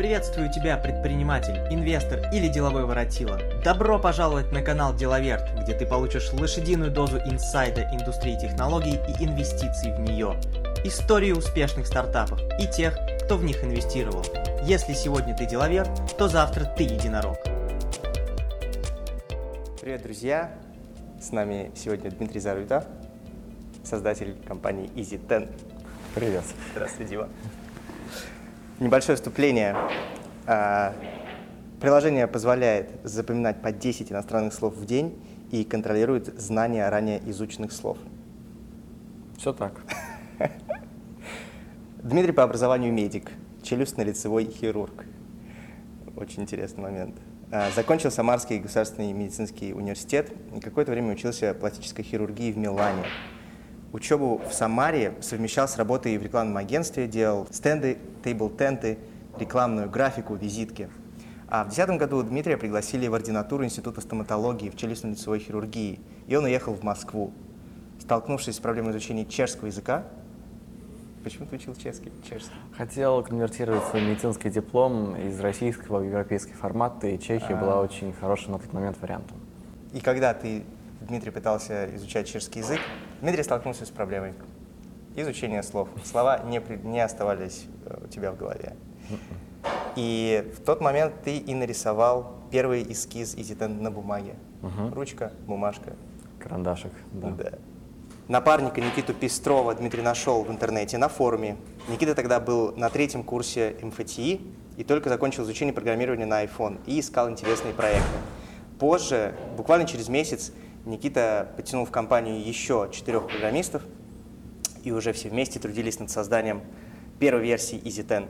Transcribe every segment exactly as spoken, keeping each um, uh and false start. Приветствую тебя, предприниматель, инвестор или деловой воротило. Добро пожаловать на канал Деловерт, где ты получишь лошадиную дозу инсайда индустрии технологий и инвестиций в нее. Истории успешных стартапов и тех, кто в них инвестировал. Если сегодня ты деловерт, то завтра ты единорог. Привет, друзья! С нами сегодня Дмитрий Зарюта, создатель компании EasyTen. Привет. Здравствуй, Дима. Небольшое вступление. Приложение позволяет запоминать по десять иностранных слов в день и контролирует знания ранее изученных слов. Все так. Дмитрий по образованию медик, челюстно-лицевой хирург. Очень интересный момент. Закончил Самарский государственный медицинский университет и какое-то время учился пластической хирургии в Милане. Учебу в Самаре совмещал с работой в рекламном агентстве, делал стенды, тейбл-тенты, рекламную графику, визитки. А в две тысячи десятом году Дмитрия пригласили в ординатуру Института стоматологии в челюстно-лицевой хирургии, и он уехал в Москву. Столкнувшись с проблемой изучения чешского языка, почему ты учил чешский? чешский? Хотел конвертировать свой медицинский диплом из российского в европейский формат, и Чехия А-а-а. была очень хорошим на тот момент вариантом. И когда ты, Дмитрий, пытался изучать чешский язык, Дмитрий столкнулся с проблемой изучения слов. Слова не, не оставались у тебя в голове. Uh-uh. И в тот момент ты и нарисовал первый эскиз EasyTen на бумаге. Uh-huh. Ручка, бумажка. Карандашик, да. да. Напарника Никиту Пестрова Дмитрий нашел в интернете, на форуме. Никита тогда был на третьем курсе эм эф тэ и и только закончил изучение программирования на iPhone и искал интересные проекты. Позже, буквально через месяц, Никита потянул в компанию еще четырех программистов, и уже все вместе трудились над созданием первой версии EasyTen.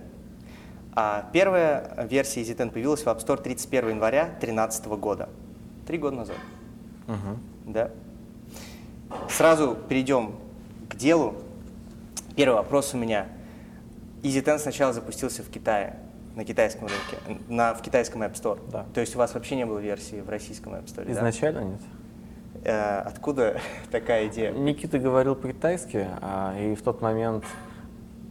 А первая версия EasyTen появилась в App Store тридцать первого января две тысячи тринадцатого года. Три года назад. Угу. Да. Сразу перейдем к делу. Первый вопрос у меня. EasyTen сначала запустился в Китае, на китайском рынке, на, в китайском App Store. Да. То есть у вас вообще не было версии в российском App Store? Изначально да? нет. Откуда такая идея? Никита говорил по-китайски, и в тот момент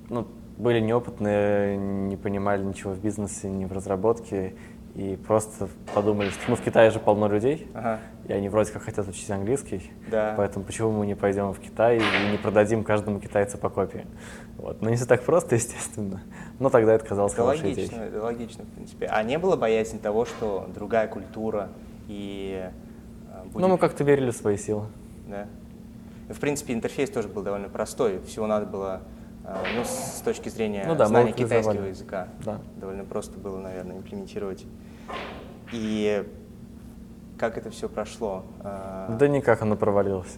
ну, были неопытные, не понимали ничего в бизнесе, ни в разработке, и просто подумали, что ну, в Китае же полно людей, ага. и они вроде как хотят учить английский, да. поэтому почему мы не пойдем в Китай и не продадим каждому китайцу по копии? Вот. Но не все так просто, естественно, но тогда это казалось это хорошей логично, идеей. Это логично, в принципе. А не было боязни того, что другая культура и... Будем. Но мы как-то верили в свои силы. Да. В принципе, интерфейс тоже был довольно простой. Всего надо было, ну, с точки зрения ну, да, знания китайского языка, да. довольно просто было, наверное, имплементировать. И как это все прошло? Да никак оно провалилось.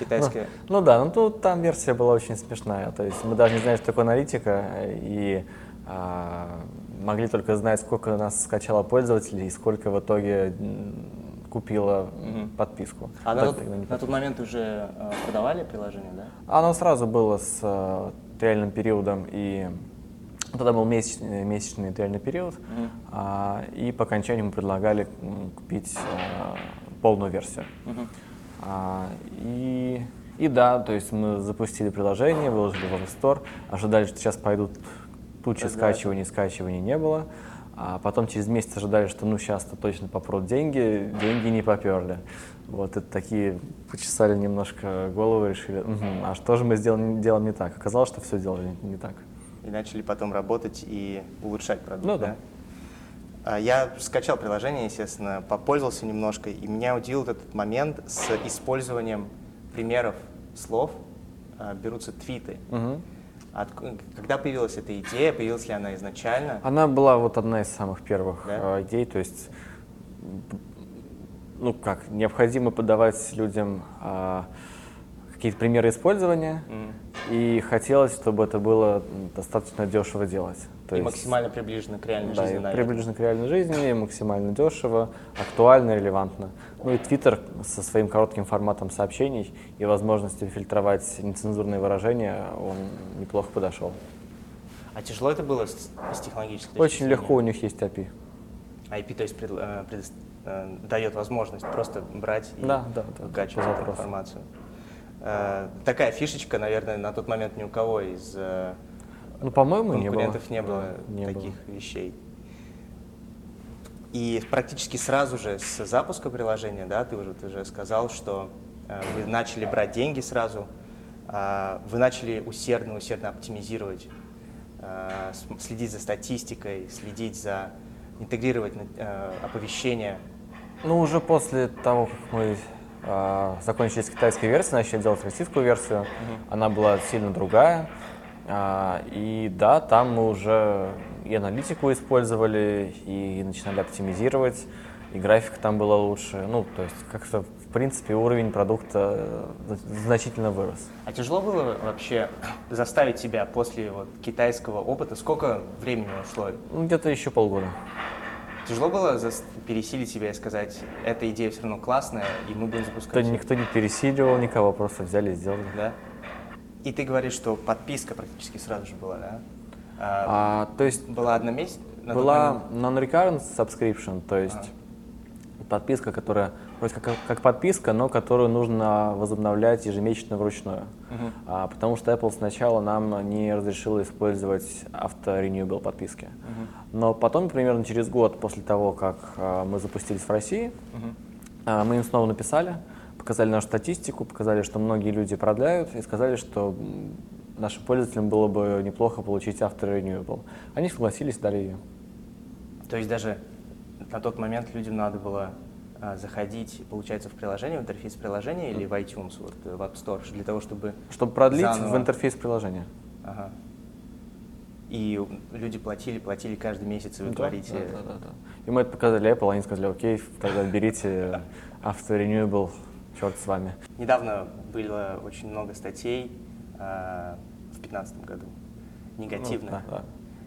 Китайская? Ну, ну да, ну тут, там версия была очень смешная. То есть мы даже не знали, что такое аналитика, и а, могли только знать, сколько у нас скачало пользователей и сколько в итоге... купила mm-hmm. подписку. А так, на, тот, на тот момент уже э, продавали приложение, да? Оно сразу было с э, триальным периодом, и тогда был месячный, месячный триальный период, mm-hmm. а, и по окончанию мы предлагали купить э, полную версию. Mm-hmm. А, и, и да, то есть мы запустили приложение, выложили в App Store, ожидали, что сейчас пойдут тучи скачиваний, скачиваний не было. А потом через месяц ожидали, что ну сейчас-то точно попрут деньги, деньги не поперли. Вот это такие почесали немножко голову, решили, угу, а что же мы сделаем, делаем не так? Оказалось, что все делали не так. И начали потом работать и улучшать продукт, ну, да? да? Я скачал приложение, естественно, попользовался немножко, и меня удивил этот момент с использованием примеров слов, берутся твиты. Угу. От, когда появилась эта идея, появилась ли она изначально? Она была вот одна из самых первых да? идей, то есть, ну как, необходимо подавать людям а, какие-то примеры использования, mm. и хотелось, чтобы это было достаточно дешево делать. То и есть, максимально приближено к реальной да, жизни, наверное. Приближено к реальной жизни, максимально дешево, актуально, релевантно. Ну и Twitter со своим коротким форматом сообщений и возможностью фильтровать нецензурные выражения, он неплохо подошел. А тяжело это было с, с технологической точки Очень зрения? Легко, у них есть эй пи ай. эй пи ай, то есть, пред, пред, дает возможность просто брать и да, да, да, вкачивать эту информацию. Такая фишечка, наверное, на тот момент ни у кого из ну, по-моему, конкурентов не было, не было не таких было. вещей. И практически сразу же с запуска приложения, да, ты уже, ты уже сказал, что э, вы начали брать деньги сразу, э, вы начали усердно-усердно оптимизировать, э, следить за статистикой, следить за, интегрировать э, оповещения. Ну, уже после того, как мы э, закончили с китайской версией, начали делать российскую версию, mm-hmm. она была сильно другая. А, и да, там мы уже и аналитику использовали, и начинали оптимизировать, и графика там была лучше. Ну, то есть как-то, в принципе, уровень продукта значительно вырос. А тяжело было вообще заставить себя после вот китайского опыта? Сколько времени ушло? Ну, где-то еще полгода. Тяжело было за... пересилить себя и сказать, эта идея все равно классная, и мы будем запускать? Никто, никто не пересиливал никого, просто взяли и сделали. Да? И ты говоришь, что подписка практически сразу же была, да? А, а, то есть была одномесячная? Была non-recurrent subscription, то есть а. подписка, которая вроде как, как подписка, но которую нужно возобновлять ежемесячно вручную. Угу. А, потому что Apple сначала нам не разрешила использовать auto-renewable подписки. Угу. Но потом, примерно через год после того, как а, мы запустились в России, угу. а, мы им снова написали, показали нашу статистику, показали, что многие люди продляют, и сказали, что нашим пользователям было бы неплохо получить auto-renewable. Они согласились, дали ее. То есть даже на тот момент людям надо было а, заходить, получается, в приложение, в интерфейс приложения или в iTunes, вот, в App Store, для того, чтобы… Чтобы продлить заново... в интерфейс приложения. Ага. И люди платили, платили каждый месяц, и вы да, говорите… Да, да, да, да. И мы это показали Apple, они сказали, окей, тогда берите auto-renewable, черт с вами. Недавно было очень много статей, в две тысячи пятнадцатом году, негативных, ну, да,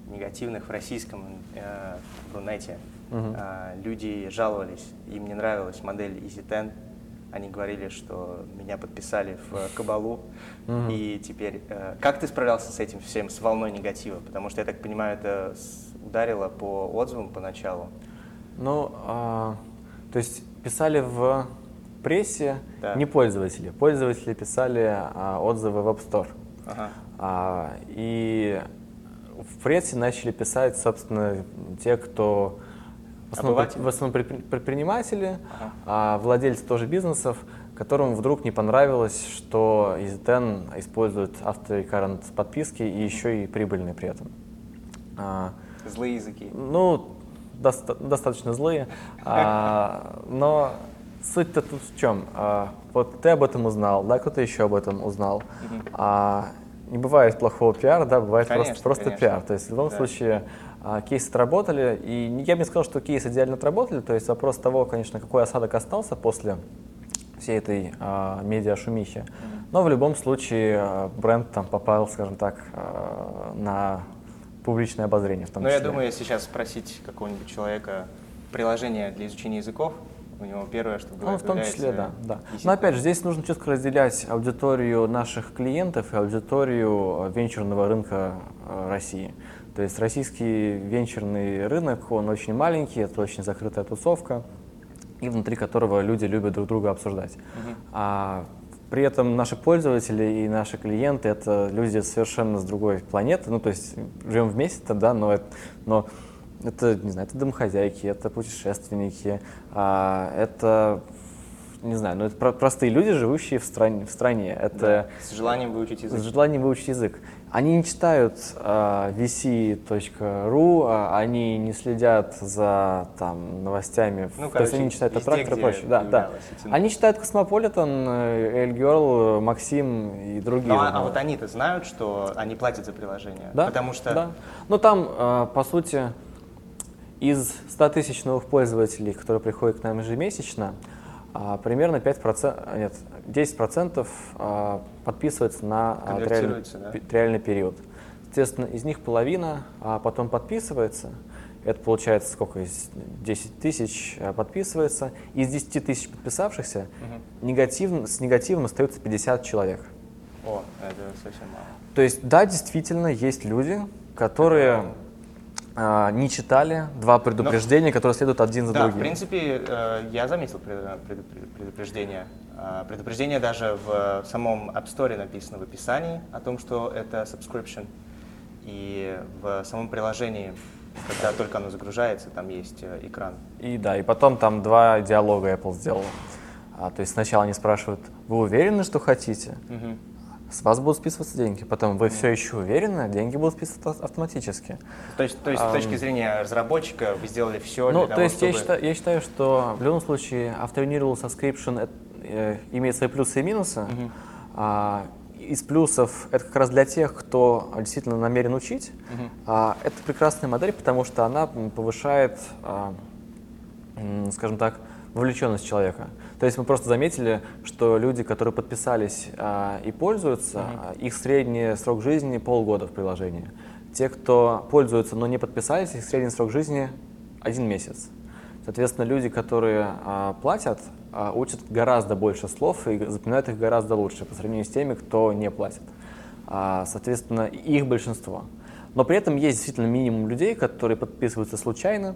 да. негативных в российском э, Рунете. Угу. Э, люди жаловались, им не нравилась модель EasyTen, они говорили, что меня подписали в кабалу, угу. и теперь… Э, как ты справлялся с этим всем, с волной негатива? Потому что, я так понимаю, это ударило по отзывам поначалу. Ну, а, то есть писали в… прессе, да. не пользователи. Пользователи писали а, отзывы в App Store. Ага. А, и в прессе начали писать, собственно, те, кто в основном, в основном предприниматели, ага. а, владельцы тоже бизнесов, которым вдруг не понравилось, что EasyTen использует auto-recurrent подписки и еще и прибыльные при этом. А, злые языки. Ну, доста- достаточно злые, а, но суть-то тут в чем? А, вот ты об этом узнал, да, кто-то еще об этом узнал. Mm-hmm. А, не бывает плохого пиара, да, бывает конечно, просто, просто пиар. То есть в любом да. случае а, кейсы отработали. И я бы не сказал, что кейсы идеально отработали. То есть вопрос того, конечно, какой осадок остался после всей этой а, медиа-шумихи. Mm-hmm. Но в любом случае бренд там попал, скажем так, а, на публичное обозрение в том числе. Ну, я думаю, если сейчас спросить какого-нибудь человека приложение для изучения языков, у него первое, что говорит, ну, в том числе, да, да. Но опять же, здесь нужно четко разделять аудиторию наших клиентов и аудиторию венчурного рынка России. То есть российский венчурный рынок, он очень маленький, это очень закрытая тусовка, и внутри которого люди любят друг друга обсуждать. Угу. А при этом наши пользователи и наши клиенты — это люди совершенно с другой планеты. Ну, то есть живем вместе-то, да, но... но это, не знаю, это домохозяйки, это путешественники, это, не знаю, ну, это простые люди, живущие в стране. В стране. Это, да, с желанием выучить язык. С желанием выучить язык. Они не читают ви си точка ру, они не следят за там, новостями, ну, короче, то есть они не читают «Аттрактор» и прочее. Да, да. Они читают «Cosmopolitan», «Elle Girl», «Максим» и другие. Ну, а, а вот они-то знают, что они платят за приложение? Да, потому что... да. Ну там, по сути... Из ста тысяч новых пользователей, которые приходят к нам ежемесячно, примерно пять процентов, нет, десять процентов подписываются на реальный, да? реальный период. Соответственно, из них половина потом подписывается. Это получается сколько? Из десяти тысяч подписывается. Из десяти тысяч подписавшихся угу. негатив, с негативом остается пятьдесят человек. О, это совсем мало. То есть, да, действительно, есть люди, которые... А, не читали два предупреждения, но, которые следуют один за да, другим. Да, в принципе, э, я заметил предупреждение. Предупреждение даже в, в самом App Store написано в описании о том, что это subscription. И в самом приложении Когда только оно загружается, там есть экран. И да, и потом там два диалога Apple сделала. А, то есть сначала они спрашивают, вы уверены, что хотите? Угу. С вас будут списываться деньги. Потом, вы все еще уверены, деньги будут списываться автоматически. То есть, то есть а, с точки зрения разработчика вы сделали все ну, для того, чтобы… Ну, то есть я считаю, я считаю, что в любом случае автоrenewable subscription э, имеет свои плюсы и минусы. Угу. А, из плюсов это как раз для тех, кто действительно намерен учить. Угу. А, это прекрасная модель, потому что она повышает, а, скажем так, вовлеченность человека. То есть мы просто заметили, что люди, которые подписались а, и пользуются, mm-hmm. их средний срок жизни полгода в приложении. Те, кто пользуются, но не подписались, их средний срок жизни один месяц. Соответственно, люди, которые а, платят, а, учат гораздо больше слов и запоминают их гораздо лучше по сравнению с теми, кто не платит. А, соответственно, их большинство. Но при этом есть действительно минимум людей, которые подписываются случайно.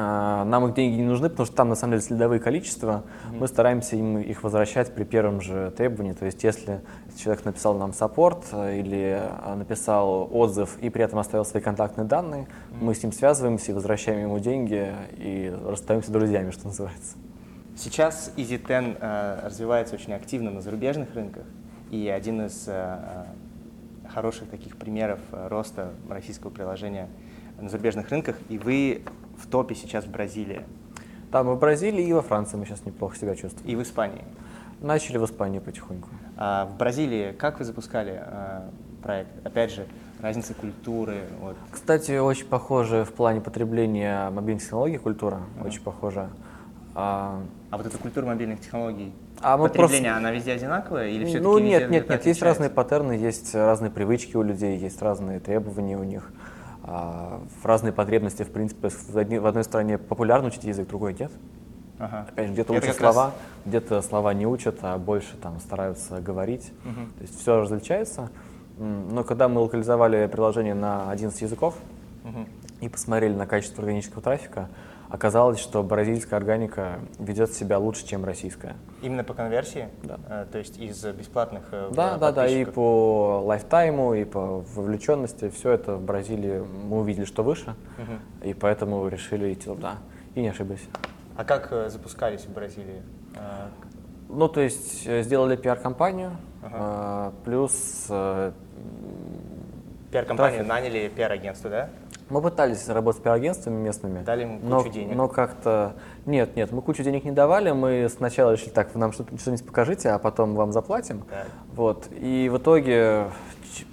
Нам их деньги не нужны, потому что там на самом деле следовые количества. Mm-hmm. Мы стараемся им их возвращать при первом же требовании. То есть, если человек написал нам саппорт или написал отзыв и при этом оставил свои контактные данные, mm-hmm. мы с ним связываемся и возвращаем ему деньги и расстаемся друзьями, что называется. Сейчас EasyTen э, развивается очень активно на зарубежных рынках, и один из э, хороших таких примеров роста российского приложения на зарубежных рынках, и вы в топе сейчас в Бразилии. Там и в Бразилии, и во Франции мы сейчас неплохо себя чувствуем. И в Испании. Начали в Испании потихоньку. А в Бразилии как вы запускали а, проект? Опять же, разница культуры. Вот. Кстати, очень похоже в плане потребления мобильных технологий культура. А. Очень похожа. А, а вот эта культура мобильных технологий, а потребление, просто... она везде одинаковая? Или все-таки ну нет, нет, нет. Есть разные паттерны, есть разные привычки у людей, есть разные требования у них. В разные потребности, в принципе, в одной стране популярно учить язык, в другой нет. Ага. Опять же, где-то учат слова, раз... где-то слова не учат, а больше там стараются говорить. Угу. То есть все различается. Но когда мы локализовали приложение на одиннадцать языков угу. и посмотрели на качество органического трафика, оказалось, что бразильская органика ведет себя лучше, чем российская. Именно по конверсии? Да. То есть из бесплатных да, подписчиков? Да, да, и по лайфтайму, и по вовлеченности. Все это в Бразилии мы увидели, что выше, угу. и поэтому решили идти туда. И не ошиблись. А как запускались в Бразилии? Ну, то есть сделали пиар-компанию, ага. плюс… Пиар-компанию трафик. Наняли пиар-агентство, да? Мы пытались работать с пиар-агентствами местными. Дали ему кучу но, денег. Но как-то… Нет, нет, мы кучу денег не давали. Мы сначала решили, так, вы нам что-нибудь покажите, а потом вам заплатим. Да. Вот. И в итоге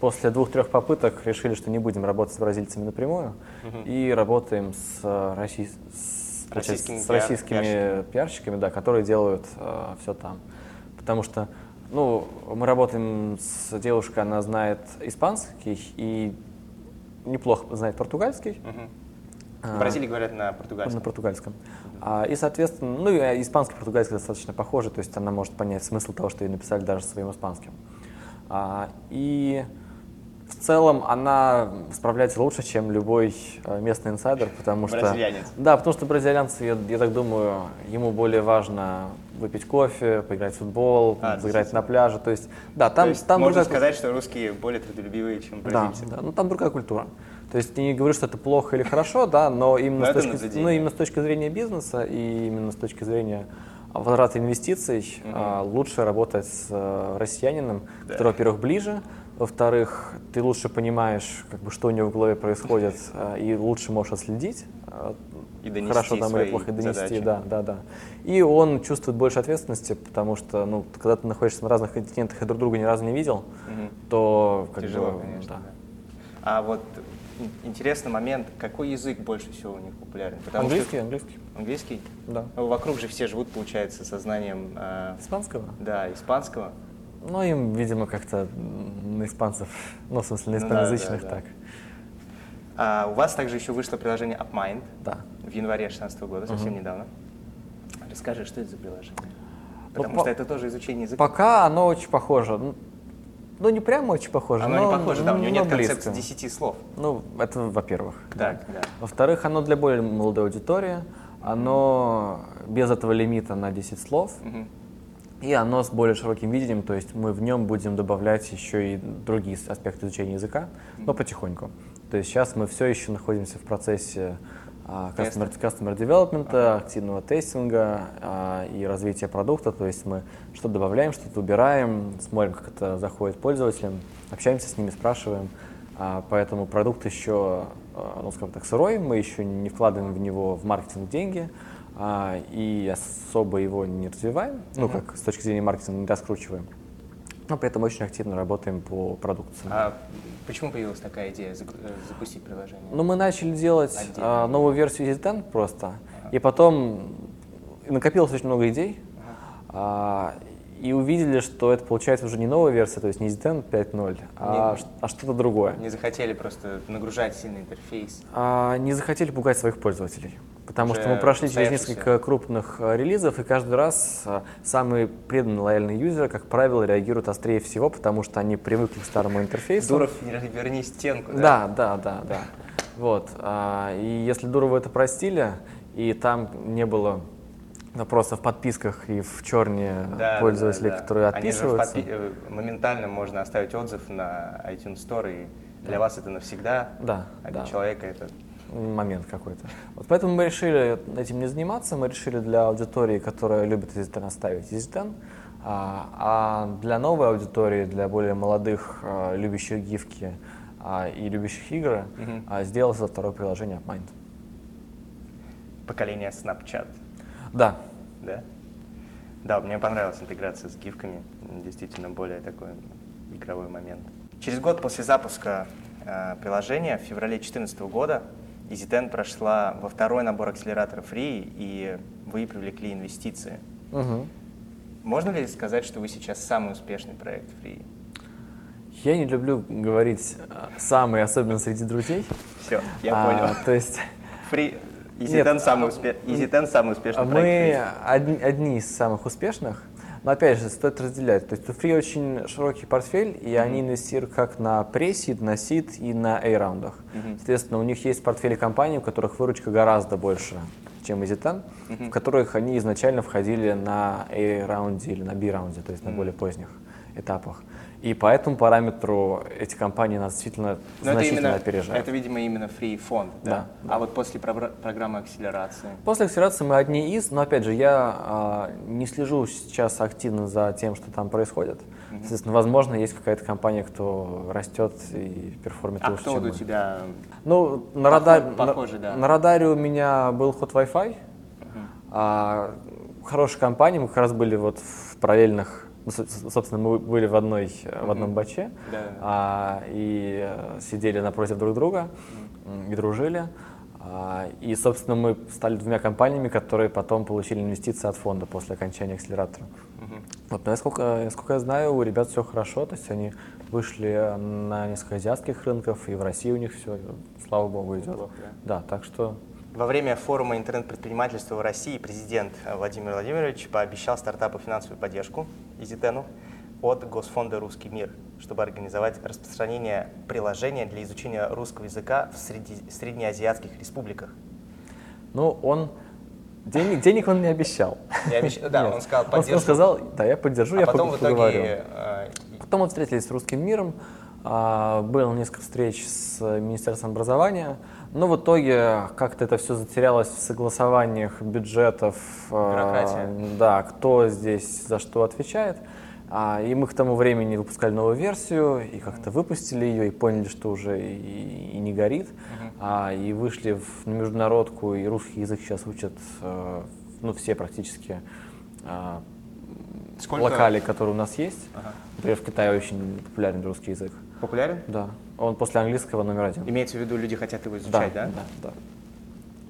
после двух-трех попыток решили, что не будем работать с бразильцами напрямую. Угу. И работаем с, россий... с, российскими, с российскими пиарщиками, пиарщиками да, которые делают э, все там. Потому что ну, мы работаем с девушкой, она знает испанский и… неплохо знает португальский. Угу. В Бразилии говорят на португальском. На португальском. Да. И, соответственно, ну и испанский и португальский достаточно похожи, то есть она может понять смысл того, что ей написали даже своим испанским. И в целом она справляется лучше, чем любой местный инсайдер, потому что… Бразильянец. Да, потому что бразильянцы, я, я так думаю, ему более важно выпить кофе, поиграть в футбол, а, поиграть на пляже, то есть… Да, там, то есть там можно другая... сказать, что русские более трудолюбивые, чем бразильцы. Да, да, ну там другая культура. То есть не говорю, что это плохо или хорошо, да, но именно, но с, точки, ну, именно с точки зрения бизнеса и именно с точки зрения… возврат инвестиций, mm-hmm. а, лучше работать с а, россиянином, да. который, во-первых, ближе, во-вторых, ты лучше понимаешь, как бы, что у него в голове происходит, а, и лучше можешь отследить, а, и донести хорошо там или плохо донести. Да, да, да. И он чувствует больше ответственности, потому что, ну, когда ты находишься на разных континентах и друг друга ни разу не видел, mm-hmm. то… Как тяжело, бы, конечно. Да. Да. А вот интересный момент, какой язык больше всего у них популярен? Потому английский, что... английский. Английский? Да. Вокруг же все живут, получается, со знанием… Э... Испанского? Да, испанского. Ну, им, видимо, как-то на испанцев, ну, в смысле, на испаноязычных ну, да, да, так. Да. А, у вас также еще вышло приложение UpMind да. в январе две тысячи шестнадцатого года, совсем угу. недавно. Расскажи, что это за приложение? Потому ну, что по... это тоже изучение языка. Пока оно очень похоже. Ну, не прямо очень похоже, оно но… Оно не похоже, да, у него нет близко. Концепции десяти слов. Ну, это во-первых. Так, да. Да. Во-вторых, оно для более молодой аудитории, оно mm-hmm. без этого лимита на десять слов, mm-hmm. и оно с более широким видением, то есть мы в нем будем добавлять еще и другие аспекты изучения языка, mm-hmm. но потихоньку. То есть сейчас мы все еще находимся в процессе customer, customer development, ага. активного тестинга и развития продукта. То есть мы что-то добавляем, что-то убираем, смотрим, как это заходит пользователям, общаемся с ними, спрашиваем. Поэтому продукт еще, ну, скажем так, сырой, мы еще не вкладываем в него в маркетинг деньги и особо его не развиваем, ну, mm-hmm. как с точки зрения маркетинга не раскручиваем, но при этом очень активно работаем по продукции. А почему появилась такая идея запустить приложение? Ну, мы начали делать а, новую версию EasyTen просто, uh-huh. и потом накопилось очень много идей, uh-huh. а, и увидели, что это получается уже не новая версия, то есть не EasyTen пять ноль, а, а что-то другое. Не захотели просто нагружать сильный интерфейс? А, не захотели пугать своих пользователей. Потому что мы прошли через несколько крупных релизов, и каждый раз самые преданные, лояльные юзеры, как правило, реагируют острее всего, потому что они привыкли к старому интерфейсу. Дуров, верни стенку, да? Да, да, да, да. Вот. И если Дурову это простили, и там не было вопросов в подписках и в черне да, пользователей, да, да. которые отписываются. Они же подпи- моментально можно оставить отзыв на iTunes Store, и для да. вас это навсегда, да, а для да. человека это... момент какой-то. Вот поэтому мы решили этим не заниматься, мы решили для аудитории, которая любит EasyTen, оставить EasyTen, а для новой аудитории, для более молодых, любящих гифки и любящих игры, mm-hmm. сделалось второе приложение UpMind. Поколение Snapchat. Да. Да? Да, мне понравилась интеграция с гифками, действительно более такой игровой момент. Через год после запуска приложения, в феврале две тысячи четырнадцатого года, EasyTen прошла во второй набор акселераторов ФРИИ, и вы привлекли инвестиции. Угу. Можно ли сказать, что вы сейчас самый успешный проект ФРИИ? Я не люблю говорить «самый», особенно среди друзей. Все, я а, понял. То есть... Free... EasyTen самый, успе... EasyTen самый успешный мы проект Мы одни, одни из самых успешных. Но опять же, стоит разделять. То есть у ФРИИ очень широкий портфель, и mm-hmm. они инвестируют как на пресид, на сид и на A-раундах. Mm-hmm. Соответственно, у них есть портфели компаний, у которых выручка гораздо больше, чем EasyTen, mm-hmm. в которых они изначально входили на A-раунде или на B-раунде, то есть mm-hmm. на более поздних этапах. И по этому параметру эти компании нас действительно Но значительно это именно, опережают. Это, видимо, именно ФРИИ фонд, да? Да, а да. вот после про- программы акселерации? После акселерации мы одни из, но опять же, я а, не слежу сейчас активно за тем, что там происходит. Mm-hmm. Соответственно, возможно, есть какая-то компания, кто растет и перформит а лучше, чем мы. А кто у тебя? Ну, на, радар... похоже, да. на, на радаре у меня был ход Wi-Fi. Mm-hmm. А, хорошие компании, мы как раз были вот в параллельных. Собственно, мы были в, одной, mm-hmm. в одном баче да. а, и сидели напротив друг друга mm-hmm. и дружили. А, и, собственно, мы стали двумя компаниями, которые потом получили инвестиции от фонда после окончания акселератора. Mm-hmm. Вот, но насколько, насколько я знаю, у ребят все хорошо. То есть они вышли на несколько азиатских рынков, и в России у них все, слава богу, идет. Mm-hmm. Да, так что... Во время форума интернет-предпринимательства в России президент Владимир Владимирович пообещал стартапу финансовую поддержку EasyTen от госфонда «Русский мир», чтобы организовать распространение приложения для изучения русского языка в среди... среднеазиатских республиках. Ну, он денег, денег он не обещал. Не обещ... Да, он сказал, поддержу. Он сказал, да, я поддержу, а я потом поговорю. В итоге... Потом мы встретились с «Русским миром», было несколько встреч с Министерством образования. Но в итоге как-то это все затерялось в согласованиях бюджетов. Бюрократия. Э, да, кто здесь за что отвечает. А, и мы к тому времени выпускали новую версию, и как-то выпустили ее, и поняли, что уже и, и не горит. Uh-huh. А, и вышли в международку, и русский язык сейчас учат э, ну, все практически э, локали, которые у нас есть. Uh-huh. Например, в Китае очень популярен русский язык. Популярен? Да. Он после английского номер один. Имеется в виду, люди хотят его изучать, да? Да, да. да.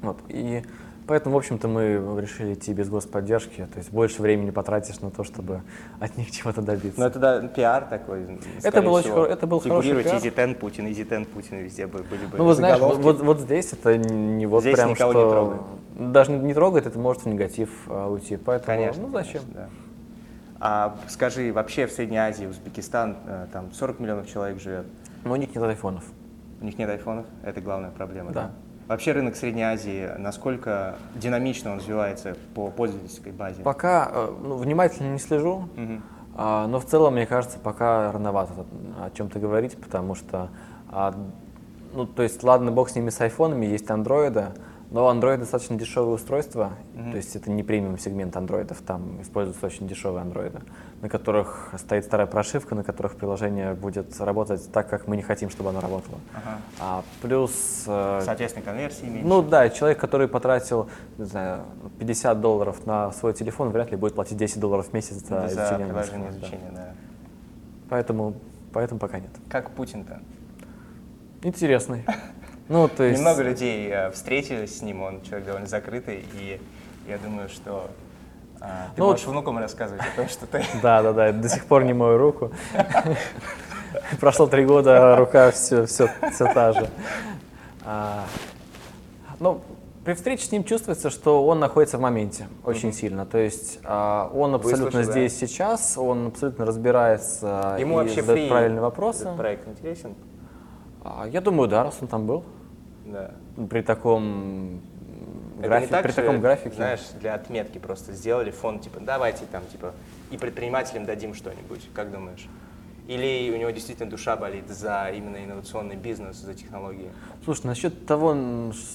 Вот. И поэтому, в общем-то, мы решили идти без господдержки. То есть больше времени потратишь на то, чтобы от них чего-то добиться. Ну это, да, пиар такой, это был очень хоро- это был хороший пиар. Фигурируйте EasyTen, Путин, EasyTen, Путин, везде были бы. Ну, вы знаешь, вот, вот, вот здесь это не вот здесь прям никого что... не трогает. Даже не трогает, это может в негатив а, уйти. Поэтому, конечно, ну зачем? Конечно, да. А скажи, вообще в Средней Азии, Узбекистан, там сорок миллионов человек живет. Но у них нет айфонов. У них нет айфонов, это главная проблема, да? да? Вообще рынок Средней Азии, насколько динамично он развивается по пользовательской базе? Пока ну, внимательно не слежу, угу. а, но в целом, мне кажется, пока рановато о чем-то говорить, потому что а, ну, то есть, ладно, бог с ними, с айфонами, есть андроиды, но Android достаточно дешевое устройство, mm-hmm. то есть это не премиум сегмент андроидов, там используются очень дешевые андроиды, на которых стоит старая прошивка, на которых приложение будет работать так, как мы не хотим, чтобы оно работало. Uh-huh. А, плюс… Соответственно, конверсии меньше. Ну да, человек, который потратил, не знаю, пятьдесят долларов на свой телефон, вряд ли будет платить десять долларов в месяц за, за изучение приложение изучения. Да. Да. Поэтому, поэтому пока нет. Как Путин-то? Интересный. Ну, то есть... Немного людей встретились с ним, он человек довольно закрытый, и я думаю, что а, ты ну, можешь внукам рассказывать о том, что ты... Да-да-да, до сих пор не мою руку. Прошло три года, рука все та же. Ну, при встрече с ним чувствуется, что он находится в моменте очень сильно. То есть он абсолютно здесь сейчас, он абсолютно разбирается и задает правильные вопросы. Ему вообще проект интересен? Я думаю, да, раз он там был. Да. При таком графике. Так, при что, таком графике. Знаешь, для отметки просто сделали фон, типа, давайте там, типа, и предпринимателям дадим что-нибудь, как думаешь? Или у него действительно душа болит за именно инновационный бизнес, за технологии? Слушай, насчет того,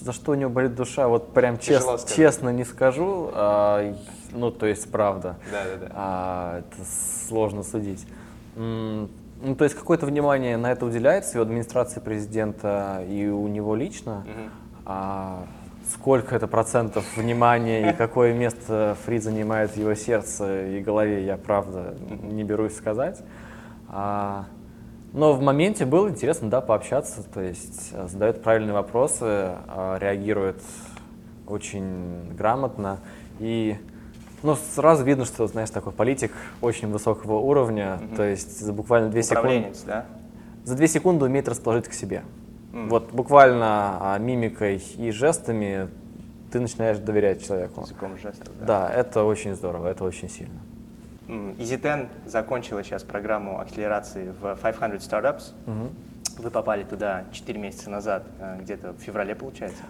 за что у него болит душа, вот прям честно, честно не скажу. А, ну, то есть, правда. Да, да, да. А, это сложно судить. Ну, то есть какое-то внимание на это уделяется и у администрации президента, и у него лично. Mm-hmm. А сколько это процентов внимания и какое место ФРИИ занимает в его сердце и голове, я правда не берусь сказать. А, но в моменте было интересно, да, пообщаться, то есть задает правильные вопросы, а, реагирует очень грамотно и... Ну, сразу видно, что, знаешь, такой политик очень высокого уровня, mm-hmm. то есть за буквально две секунды, да? за две секунды умеет расположить к себе. Mm. Вот буквально а, мимикой и жестами ты начинаешь доверять человеку. Языком жестов, да. Да, это очень здорово, это очень сильно. Mm. EasyTen закончила сейчас программу акселерации в пятьсот Startups. Mm-hmm. Вы попали туда четыре месяца назад, где-то в феврале, получается?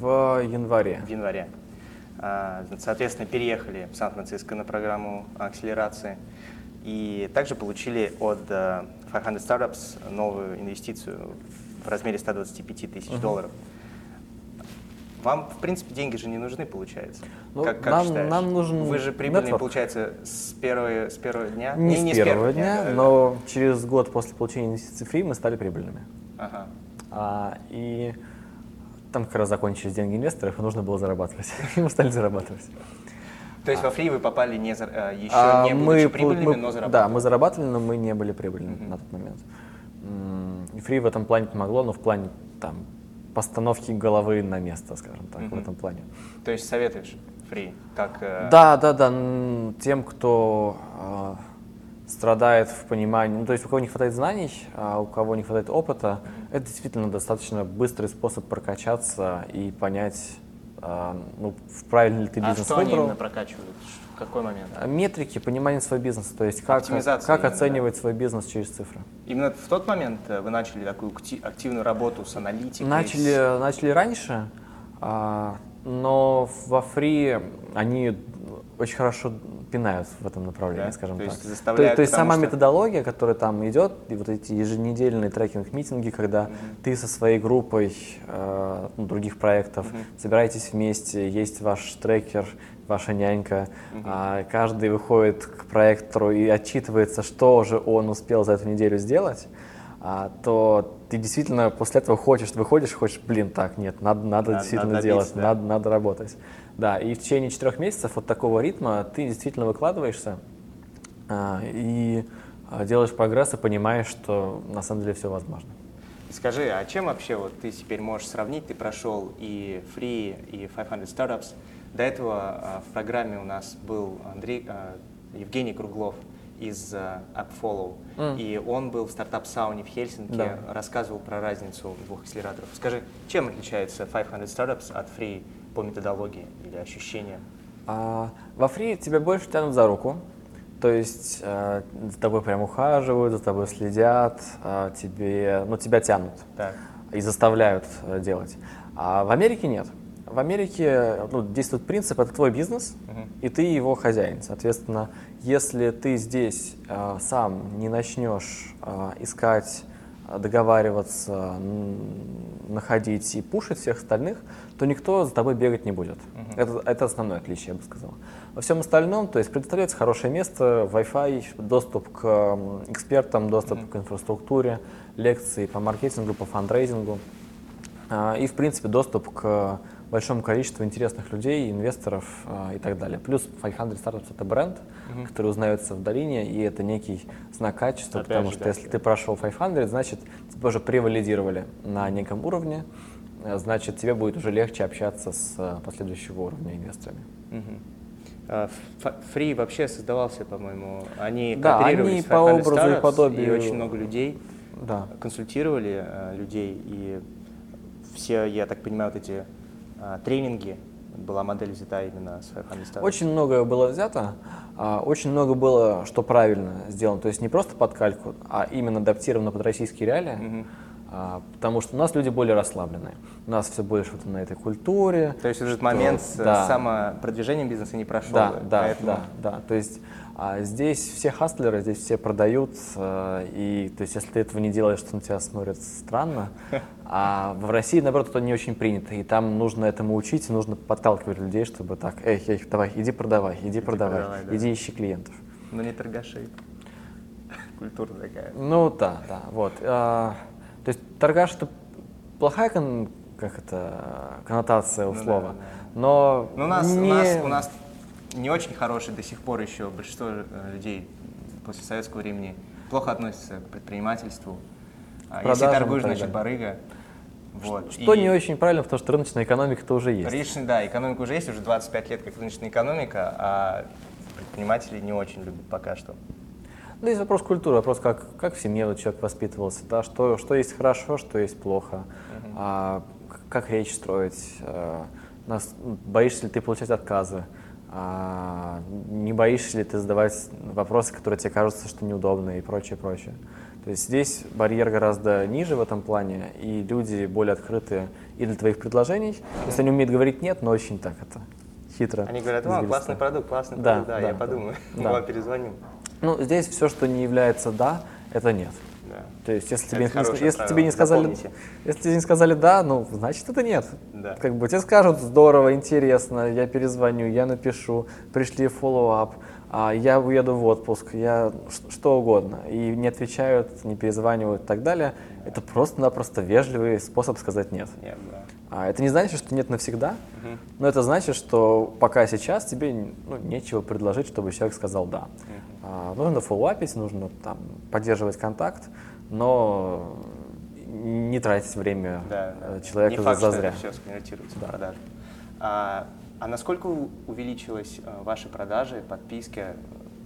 В январе. В январе. Соответственно, переехали в Сан-Франциско на программу акселерации и также получили от пятьсот Startups новую инвестицию в размере сто двадцать пять тысяч долларов. Вам, в принципе, деньги же не нужны, получается. Ну, как как нам, считаешь? Нам нужен Вы же прибыльные, network. Получается, с первого, с первого дня? Не, не, не с первого, первого дня, дня, но через год после получения инвестиций ФРИИ мы стали прибыльными. Ага. А, и... Там как раз закончились деньги инвесторов, и нужно было зарабатывать. И мы стали зарабатывать. То есть а. во ФРИИ вы попали не за, еще а, не будучи мы, прибыльными, мы, но зарабатывали? Да, мы зарабатывали, но мы не были прибыльными mm-hmm. на тот момент. И ФРИИ в этом плане помогло, но в плане там, постановки головы на место, скажем так, mm-hmm. в этом плане. То есть советуешь ФРИИ? Как, э... Да, да, да. Тем, кто э, страдает в понимании, ну, то есть у кого не хватает знаний, а у кого не хватает опыта, это действительно достаточно быстрый способ прокачаться и понять, ну, правильно ли ты бизнес выбрал. А что они именно прокачивают? В какой момент? Метрики, понимание своего бизнеса, то есть как, как оценивать да. свой бизнес через цифры. Именно в тот момент вы начали такую активную работу с аналитикой? Начали, с... начали раньше, но во ФРИИ они очень хорошо пинают в этом направлении, да? скажем то так. Есть то, то есть сама что... методология, которая там идет, и вот эти еженедельные трекинг-митинги, когда mm-hmm. ты со своей группой э, других проектов mm-hmm. собираетесь вместе, есть ваш трекер, ваша нянька, mm-hmm. э, каждый выходит к проектору и отчитывается, что же он успел за эту неделю сделать, э, то ты действительно после этого хочешь, выходишь и хочешь, блин, так, нет, надо, надо, надо действительно надо делать, биться, да? надо, надо работать. Да, и в течение четырех месяцев от такого ритма ты действительно выкладываешься а, и делаешь прогресс и понимаешь, что на самом деле все возможно. Скажи, а чем вообще вот ты теперь можешь сравнить? Ты прошел и ФРИИ, и пятьсот Startups. До этого а, в программе у нас был Андрей, а, Евгений Круглов из а, AppFollow. Mm. И он был в стартап-сауне в Хельсинки, да. рассказывал про разницу двух акселераторов. Скажи, чем отличается пятьсот Startups от ФРИИ? По методологии или ощущениям? А, во ФРИИ тебя больше тянут за руку, то есть э, за тобой прям ухаживают, за тобой следят, э, тебе, ну, тебя тянут так. и заставляют э, делать. А в Америке нет. В Америке ну, действует принцип, это твой бизнес, угу. и ты его хозяин. Соответственно, если ты здесь э, сам не начнешь э, искать договариваться, находить и пушить всех остальных, то никто за тобой бегать не будет. Uh-huh. Это, это основное отличие, я бы сказал. Во всем остальном, то есть предоставляется хорошее место, Wi-Fi, доступ к экспертам, доступ uh-huh. к инфраструктуре, лекции по маркетингу, по фандрейзингу и, в принципе, доступ к большому количеству интересных людей, инвесторов и так далее. Плюс пятьсот Startups — это бренд, uh-huh. который узнается в долине, и это некий знак качества, Опять потому же, что да, если да. ты прошел пятьсот, значит, тебя уже превалидировали на неком уровне, значит, тебе будет уже легче общаться с последующего уровня инвесторами. Uh-huh. ФРИИ вообще создавался, по-моему, они да, кооперировались с пятьсот Startups, и, подобию... и очень много людей да. консультировали людей, и все, я так понимаю, вот эти тренинги, была модель взята именно с пятьсот Startups? Очень многое было взято, очень много было, что правильно сделано, то есть не просто под кальку, а именно адаптировано под российские реалии. Mm-hmm. Потому что у нас люди более расслабленные, у нас все больше вот на этой культуре. То есть этот что, момент с да. самопродвижением бизнеса не прошел. Да, да, поэтому... да, да. То есть а, здесь все хастлеры, здесь все продают, а, и то есть если ты этого не делаешь, то на тебя смотрят странно. А в России, наоборот, это не очень принято, и там нужно этому учить, и нужно подталкивать людей, чтобы так, эй, эй, давай, иди продавай, иди, иди продавай, продавай да. иди ищи клиентов. Но не торгашей. Культура такая. Ну да, да, вот. А, то есть торгаш — это плохая кон, как это, коннотация у ну, слова, да, да. но, но у, нас, не... у, нас, у нас не очень хороший до сих пор еще большинство людей после советского времени плохо относятся к предпринимательству. Продажам, если торгуешь, значит, барыга. Вот. Что и... не очень правильно, потому что рыночная экономика-то уже есть. Рыночная, да, экономика уже есть, уже двадцать пять лет как рыночная экономика, а предприниматели не очень любят пока что. Да, есть вопрос культуры, вопрос, как, как в семье вот человек воспитывался, да, что, что есть хорошо, что есть плохо, uh-huh. а, как речь строить, а, нас, боишься ли ты получать отказы, а, не боишься ли ты задавать вопросы, которые тебе кажутся, что неудобны и прочее, прочее. То есть здесь барьер гораздо ниже в этом плане, и люди более открыты и для твоих предложений, uh-huh. если они умеют говорить «нет», но очень так это хитро. Они говорят: «О, классный продукт, классный да, продукт, да, да я да, подумаю, да. вам перезвоню». Ну, здесь все, что не является «да», это «нет». Да. То есть, если, тебе, если, если тебе не сказали, если тебе не сказали «да», ну, значит, это «нет». Да. Как бы тебе скажут: здорово, интересно, я перезвоню, я напишу, пришли follow-up, я уеду в отпуск, я что угодно. И не отвечают, не перезванивают и так далее. Да. Это просто-напросто вежливый способ сказать «нет». Нет, да. Это не значит, что «нет» навсегда, угу. но это значит, что пока сейчас тебе ну, нечего предложить, чтобы человек сказал «да». Угу. Нужно фоллоуапить, нужно там поддерживать контакт, но не тратить время да, да, человека не факт, зазря. Что это все сконвертируется да. в продажу. А, а насколько увеличилась ваши продажи, подписки,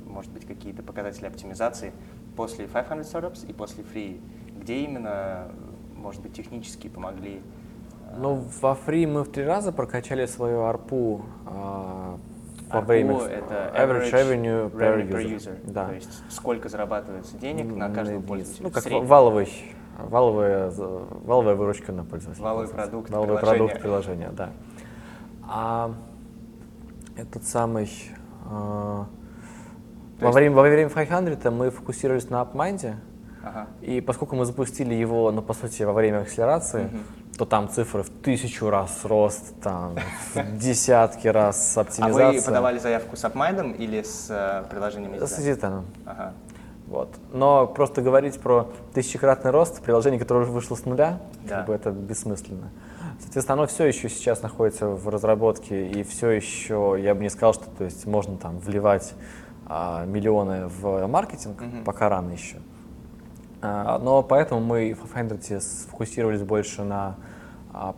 может быть, какие-то показатели оптимизации после пятьсот Startups и после ФРИИ? Где именно, может быть, технически помогли? Ну, во ФРИИ мы в три раза прокачали свою арпу. эй ар пи ю — это average revenue per user, user. Да. То есть сколько зарабатывается денег на каждого пользователя. Ну, как валовый, валовая, валовая выручка на пользователя. Валовый продукт, валовый продукт приложения, да. А этот самый… Э, во, есть... время, во время пятисот мы фокусировались на UpMind, ага. и поскольку мы запустили его, ну, по сути, во время акселерации, mm-hmm. то там цифры в тысячу раз рост, там в десятки раз оптимизация. А вы подавали заявку с UpMind или с э, приложением EasyTen? С EasyTen. Ага. Вот. Но просто говорить про тысячекратный рост приложение, которое уже вышло с нуля, да. как бы это бессмысленно. Соответственно, оно все еще сейчас находится в разработке, и все еще, я бы не сказал, что то есть, можно там вливать а, миллионы в маркетинг, mm-hmm. пока рано еще. Но поэтому мы в Фандерте сфокусировались больше на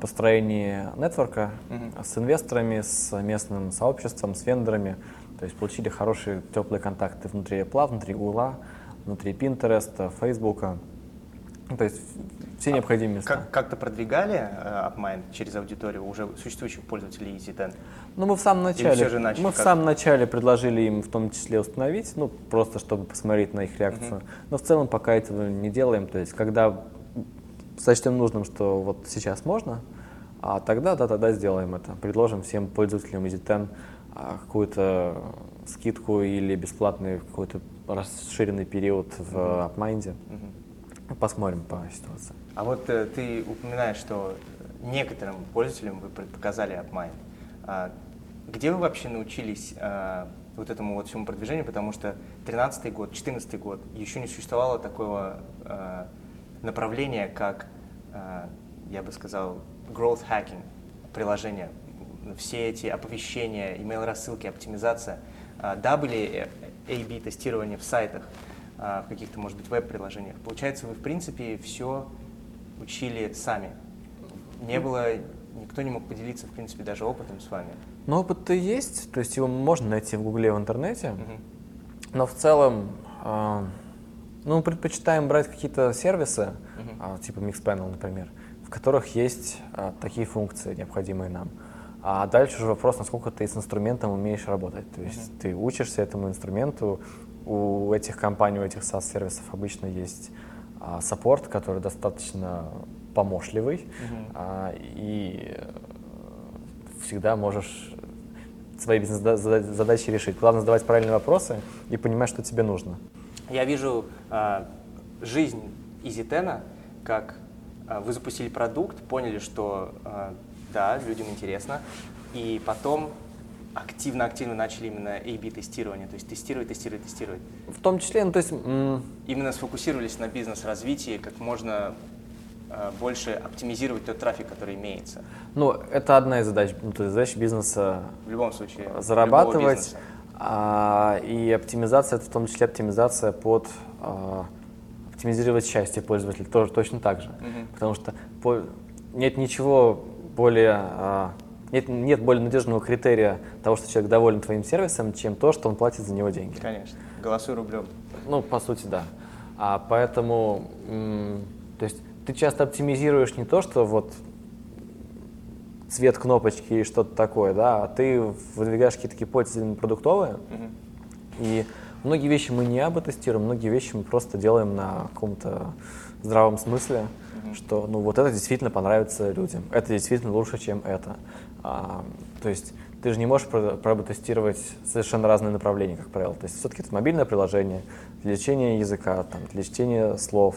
построении нетворка mm-hmm. с инвесторами, с местным сообществом, с вендорами. То есть получили хорошие теплые контакты внутри Apple, внутри Google, внутри Pinterest, Facebook. То есть все необходимые места. Как- как-то продвигали UpMind через аудиторию уже существующих пользователей EasyTen? Ну, мы в самом начале, начали, мы в самом начале предложили им в том числе установить, ну, просто чтобы посмотреть на их реакцию. Uh-huh. Но в целом пока этого не делаем. То есть когда сочтем нужным, что вот сейчас можно, а тогда, да, тогда сделаем это. Предложим всем пользователям EasyTen какую-то скидку или бесплатный какой-то расширенный период в UpMind. Uh-huh. Посмотрим по ситуации. А вот э, ты упоминаешь, что некоторым пользователям вы предпоказали UpMind. А где вы вообще научились э, вот этому вот всему продвижению? Потому что тринадцатый год, четырнадцатый год, еще не существовало такого э, направления, как, э, я бы сказал, growth hacking приложения. Все эти оповещения, email-рассылки, оптимизация. Э, да, были эй би тестирования в сайтах, в каких-то, может быть, веб-приложениях. Получается, вы, в принципе, все учили сами. Не было, никто не мог поделиться, в принципе, даже опытом с вами. Но опыт-то есть, то есть его можно найти в Гугле, в интернете. Uh-huh. Но в целом, э, ну, мы предпочитаем брать какие-то сервисы, uh-huh. э, типа Mixpanel, например, в которых есть э, такие функции, необходимые нам. А дальше уже вопрос, насколько ты с инструментом умеешь работать. То есть uh-huh. ты учишься этому инструменту. У этих компаний, у этих SaaS-сервисов обычно есть а, саппорт, который достаточно помощливый, mm-hmm. а, и всегда можешь свои бизнес-задачи решить. Главное задавать правильные вопросы и понимать, что тебе нужно. Я вижу а, жизнь EasyTen, как а, вы запустили продукт, поняли, что а, да, людям интересно, и потом активно-активно начали именно эй би тестирование, то есть тестировать, тестировать, тестировать. В том числе, ну то есть… М- именно сфокусировались на бизнес-развитии, как можно э, больше оптимизировать тот трафик, который имеется. Ну, это одна из задач, ну, то есть задача бизнеса… В любом случае. Зарабатывать. А, и оптимизация, это в том числе оптимизация под… А, оптимизировать счастье пользователя тоже точно так же. Угу. Потому что по, нет ничего более… А, Нет, нет более надежного критерия того, что человек доволен твоим сервисом, чем то, что он платит за него деньги. Конечно. Голосуй рублем. Ну, по сути, да. А поэтому, м- то есть ты часто оптимизируешь не то, что вот цвет кнопочки и что-то такое, да, а ты выдвигаешь какие-то гипотезы продуктовые. Mm-hmm. И многие вещи мы не абы тестируем, многие вещи мы просто делаем на каком-то здравом смысле, mm-hmm. что ну вот это действительно понравится людям, это действительно лучше, чем это. А, то есть ты же не можешь пробатестировать совершенно разные направления, как правило. То есть все-таки это мобильное приложение, для чтения языка, там, для чтения слов.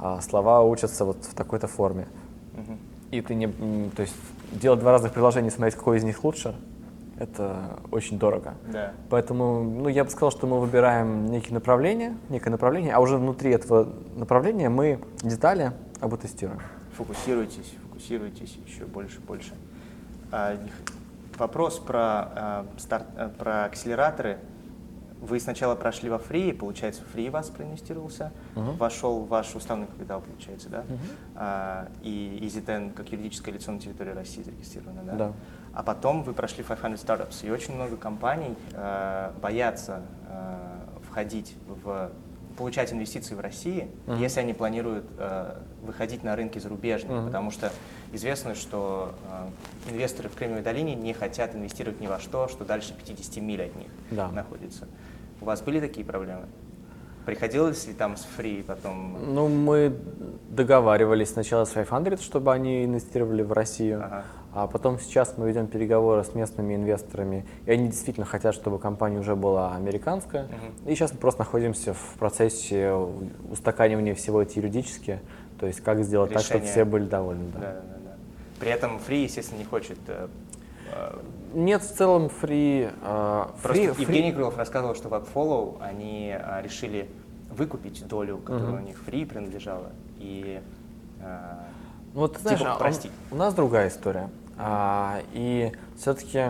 А слова учатся вот в такой-то форме. Mm-hmm. И ты не, то есть делать два разных приложения и смотреть, какое из них лучше, это очень дорого. Yeah. Поэтому ну, я бы сказал, что мы выбираем некие направления, некое направление, а уже внутри этого направления мы детали абатестируем. Фокусируйтесь, фокусируйтесь еще больше, больше. Вопрос про, старт, про акселераторы. Вы сначала прошли во ФРИИ, получается, ФРИИ вас проинвестировался, uh-huh. вошел в ваш уставный капитал, получается, да? Uh-huh. И EasyTen как юридическое лицо на территории России зарегистрировано, да? Да. А потом вы прошли пятьсот Startups, и очень много компаний боятся входить в, получать инвестиции в России, uh-huh. если они планируют выходить на рынки зарубежные, uh-huh. потому что известно, что э, инвесторы в Кремниевой долине не хотят инвестировать ни во что, что дальше пятьдесят миль от них да. находится. У вас были такие проблемы? Приходилось ли там с ФРИИ потом? Ну, мы договаривались сначала с пятьсот, чтобы они инвестировали в Россию, ага. а потом сейчас мы ведем переговоры с местными инвесторами, и они действительно хотят, чтобы компания уже была американская. Угу. И сейчас мы просто находимся в процессе устаканивания всего это юридически, то есть как сделать решение так, чтобы все были довольны. Да. Да, да, да. При этом ФРИИ, естественно, не хочет. Э, Нет, в целом ФРИИ. Э, Просто free, Евгений free. Круглов рассказывал, что в AppFollow они э, решили выкупить долю, которая uh-huh. у них ФРИИ принадлежала, и э, вот, типа знаешь, простить. У нас другая история. Uh-huh. А, и все-таки,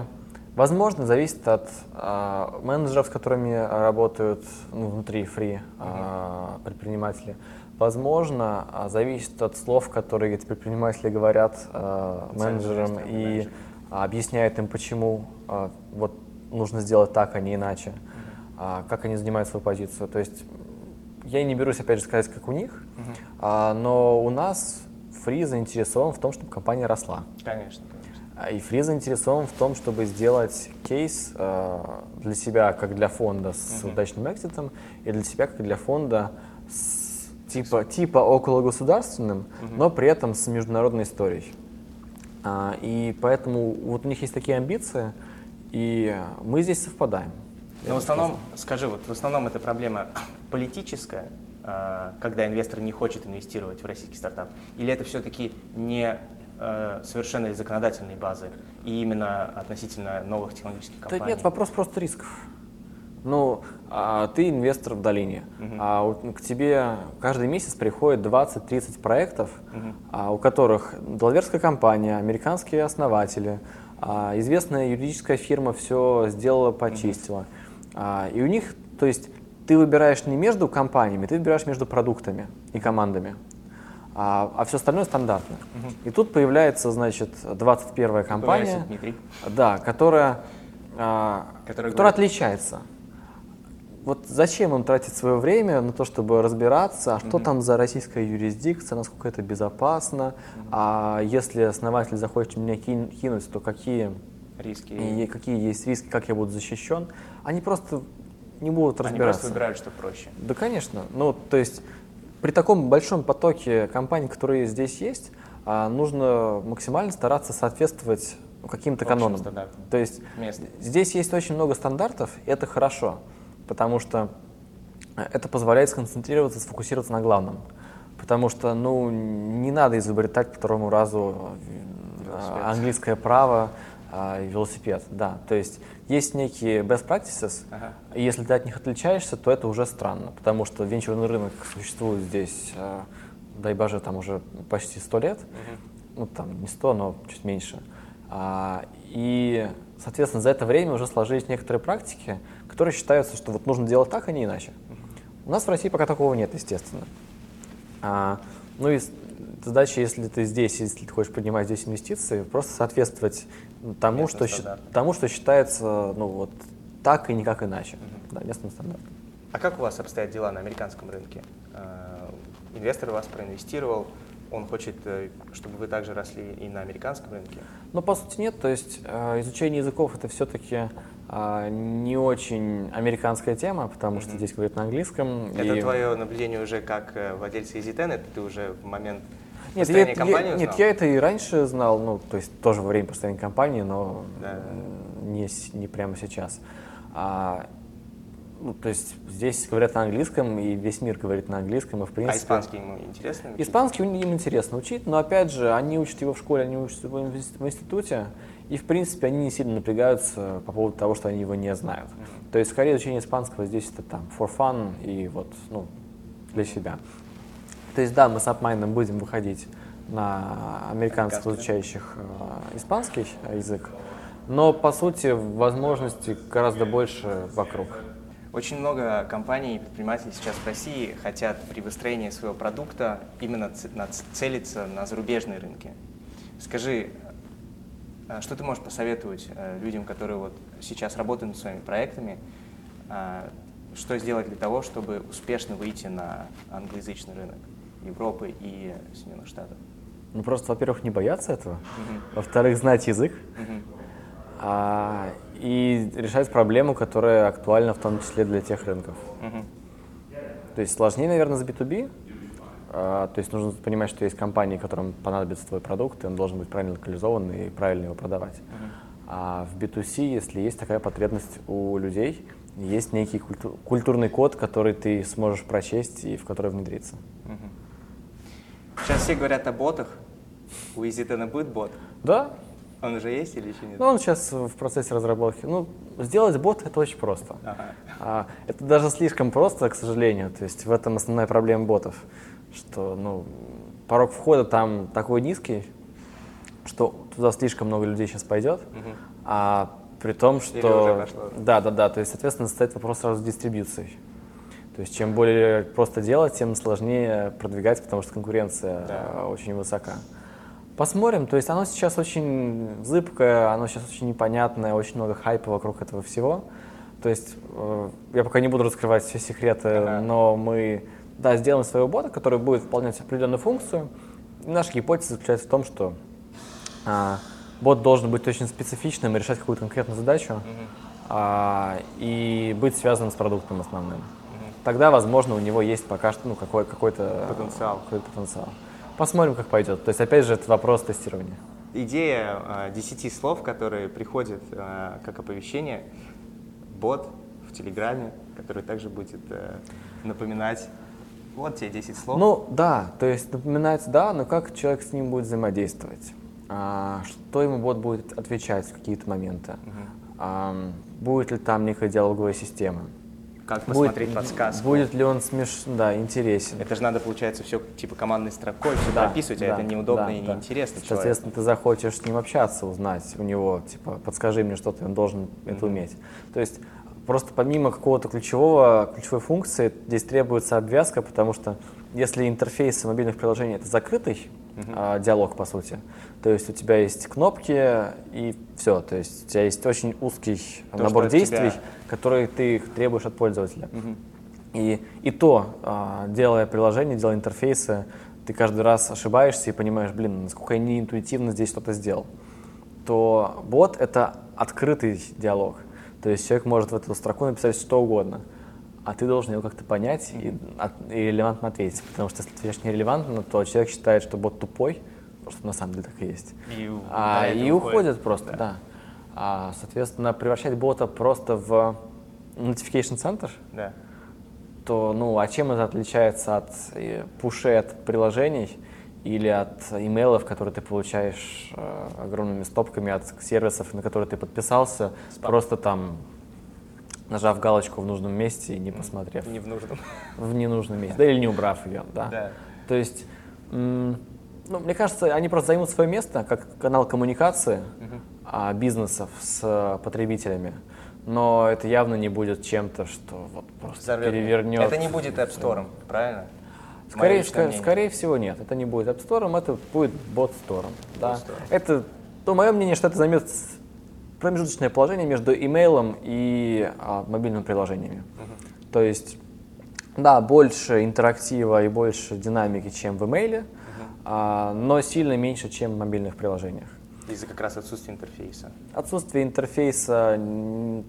возможно, зависит от а, менеджеров, с которыми работают ну, внутри ФРИИ uh-huh. а, предприниматели. Возможно, зависит от слов, которые эти предприниматели говорят э, менеджерам и менеджер. объясняют им, почему э, вот нужно сделать так, а не иначе, mm-hmm. э, как они занимают свою позицию. То есть я не берусь, опять же, сказать, как у них, mm-hmm. э, но у нас ФРИИ заинтересован в том, чтобы компания росла. Конечно, конечно. И ФРИИ заинтересован в том, чтобы сделать кейс э, для себя, как для фонда с mm-hmm. удачным экзитом, и для себя, как для фонда с Типа, типа окологосударственным, uh-huh. но при этом с международной историей. А, и поэтому вот у них есть такие амбиции, и мы здесь совпадаем. Но в основном, скажи, вот в основном эта проблема политическая, когда инвестор не хочет инвестировать в российский стартап? Или это все-таки не совершенно из законодательной базы и именно относительно новых технологических компаний? Да нет, вопрос просто рисков. Ну, а ты инвестор в долине, uh-huh. а к тебе каждый месяц приходит двадцать-тридцать проектов, uh-huh. а, у которых долларская компания, американские основатели, а, известная юридическая фирма все сделала, почистила. Uh-huh. А, и у них, то есть, ты выбираешь не между компаниями, ты выбираешь между продуктами и командами, а, а все остальное стандартно. Uh-huh. И тут появляется, значит, двадцать первая компания, да, которая, а, которая, которая отличается. Вот зачем им тратить свое время на то, чтобы разбираться, а что mm-hmm. там за российская юрисдикция, насколько это безопасно, mm-hmm. а если основатель захочет меня кин- кинуть, то какие, риски. И, какие есть риски, как я буду защищен, они просто не будут разбираться. Они просто выбирают, что проще. Да, конечно. Ну, то есть при таком большом потоке компаний, которые здесь есть, нужно максимально стараться соответствовать каким-то канонам. То есть местным. Здесь есть очень много стандартов, и это хорошо. Потому что это позволяет сконцентрироваться, сфокусироваться на главном. Потому что, ну, не надо изобретать по второму разу велосипед. Английское право, велосипед, да. То есть есть некие best practices, ага. и если ты от них отличаешься, то это уже странно, потому что венчурный рынок существует здесь, дай боже, там уже почти сто лет, угу. ну, там не сто, но чуть меньше. И, соответственно, за это время уже сложились некоторые практики, которые считаются, что вот нужно делать так, а не иначе. У нас в России пока такого нет, естественно. А, ну и задача, если ты здесь, если ты хочешь поднимать здесь инвестиции, просто соответствовать тому, что, тому что считается, ну, вот, так и никак иначе, угу. да, местным стандартом. А как у вас обстоят дела на американском рынке? Инвестор вас проинвестировал, он хочет, чтобы вы также росли и на американском рынке? Ну, по сути, нет. То есть изучение языков – это все-таки не очень американская тема, потому mm-hmm. что здесь говорят на английском. Это и... твое наблюдение уже как владельца EasyTen? Это ты уже в момент нет, построения я, компании я, узнал? Нет, я это и раньше знал, ну, то есть тоже во время построения компании, но да. не, не прямо сейчас. А, ну, то есть здесь говорят на английском, и весь мир говорит на английском, и в принципе... А испанский ему интересно учить? Испанский им интересно учить, но опять же, они учат его в школе, они учат его в институте, и в принципе они не сильно напрягаются по поводу того, что они его не знают. Mm-hmm. То есть скорее изучение испанского здесь это там for fun и вот, ну, для себя. То есть да, мы с UpMind будем выходить на американцев, изучающих э, испанский язык, но по сути возможностей гораздо больше вокруг. Очень много компаний и предпринимателей сейчас в России хотят при выстроении своего продукта именно целиться на зарубежные рынки. Скажи, что ты можешь посоветовать людям, которые вот сейчас работают над своими проектами, что сделать для того, чтобы успешно выйти на англоязычный рынок Европы и Соединенных Штатов? Ну просто, во-первых, не бояться этого, mm-hmm. во-вторых, знать язык. Mm-hmm. А- И решать проблему, которая актуальна в том числе для тех рынков. Uh-huh. То есть сложнее, наверное, с би ту би. А, то есть нужно понимать, что есть компании, которым понадобится твой продукт, и он должен быть правильно локализован и правильно его продавать. Uh-huh. А в би ту си, если есть такая потребность у людей, есть некий культу- культурный код, который ты сможешь прочесть и в который внедриться. Uh-huh. Сейчас все говорят о ботах. У EasyTen будет бот? Да. Он уже есть или еще нет? Ну, он сейчас в процессе разработки. Ну, сделать бот – это очень просто. Ага. А, это даже слишком просто, к сожалению. То есть в этом основная проблема ботов, что, ну, порог входа там такой низкий, что туда слишком много людей сейчас пойдет. Угу. А при том, что… Или уже пошло. Да, да, да. То есть, соответственно, стоит вопрос сразу с дистрибьюцией. То есть чем более просто делать, тем сложнее продвигать, потому что конкуренция да. очень высока. Посмотрим, то есть оно сейчас очень зыбкое, оно сейчас очень непонятное, очень много хайпа вокруг этого всего. То есть я пока не буду раскрывать все секреты, uh-huh. но мы да, сделаем своего бота, который будет выполнять определенную функцию. И наша гипотеза заключается в том, что а, бот должен быть очень специфичным и решать какую-то конкретную задачу uh-huh. а, и быть связанным с продуктом основным. Uh-huh. Тогда, возможно, у него есть пока что ну, какой, какой-то потенциал. Какой-то потенциал. Посмотрим, как пойдет. То есть, опять же, это вопрос тестирования. Идея десяти слов, которые приходят а, как оповещение, бот в Телеграме, который также будет а, напоминать вот тебе десять слов. Ну да, то есть напоминается, да, но как человек с ним будет взаимодействовать? А, что ему бот будет отвечать в какие-то моменты? Угу. А, будет ли там некая диалоговая система? Как посмотреть будет, подсказку? Будет ли он смеш... да, интересен? Это же надо, получается, все типа командной строкой, все да, описывать, да, а это неудобно да, и да. неинтересно. Соответственно, человеку. Ты захочешь с ним общаться, узнать у него, типа, подскажи мне что-то, он должен mm-hmm. это уметь. То есть просто помимо какого-то ключевого, ключевой функции здесь требуется обвязка, потому что если интерфейсы мобильных приложений — это закрытый mm-hmm. а, диалог, по сути, то есть у тебя есть кнопки и все, то есть у тебя есть очень узкий то, набор действий, тебя... которые ты требуешь от пользователя. Mm-hmm. И, и то, а, делая приложения, делая интерфейсы, ты каждый раз ошибаешься и понимаешь, блин, насколько я неинтуитивно здесь что-то сделал. То бот — это открытый диалог, то есть человек может в эту строку написать что угодно. А ты должен его как-то понять и, от, и релевантно ответить. Потому что если ты отвечаешь нерелевантно, то человек считает, что бот тупой, потому что на самом деле так и есть. И, а, да, и уходит просто, да. да. А, соответственно, превращать бота просто в notification центр, да. то, ну, а чем это отличается от пушей от приложений или от имейлов, которые ты получаешь э, огромными стопками, от сервисов, на которые ты подписался, Спам. просто там... нажав галочку в нужном месте и не посмотрев. Не в нужном. В ненужном месте. Да или не убрав ее, да. да. То есть, м- ну, мне кажется, они просто займут свое место как канал коммуникации угу. а, бизнесов с а, потребителями, но это явно не будет чем-то, что вот просто Зарвет. перевернет. Это не будет App Store, правильно? Скорее, ск- скорее всего нет, это не будет App Store, это будет Bot Store. Да. Это, ну, мое мнение, что это займет промежуточное положение между имейлом и а, мобильными приложениями. Uh-huh. То есть, да, больше интерактива и больше динамики, чем в имейле, uh-huh. а, но сильно меньше, чем в мобильных приложениях. Из-за как раз отсутствия интерфейса. Отсутствие интерфейса,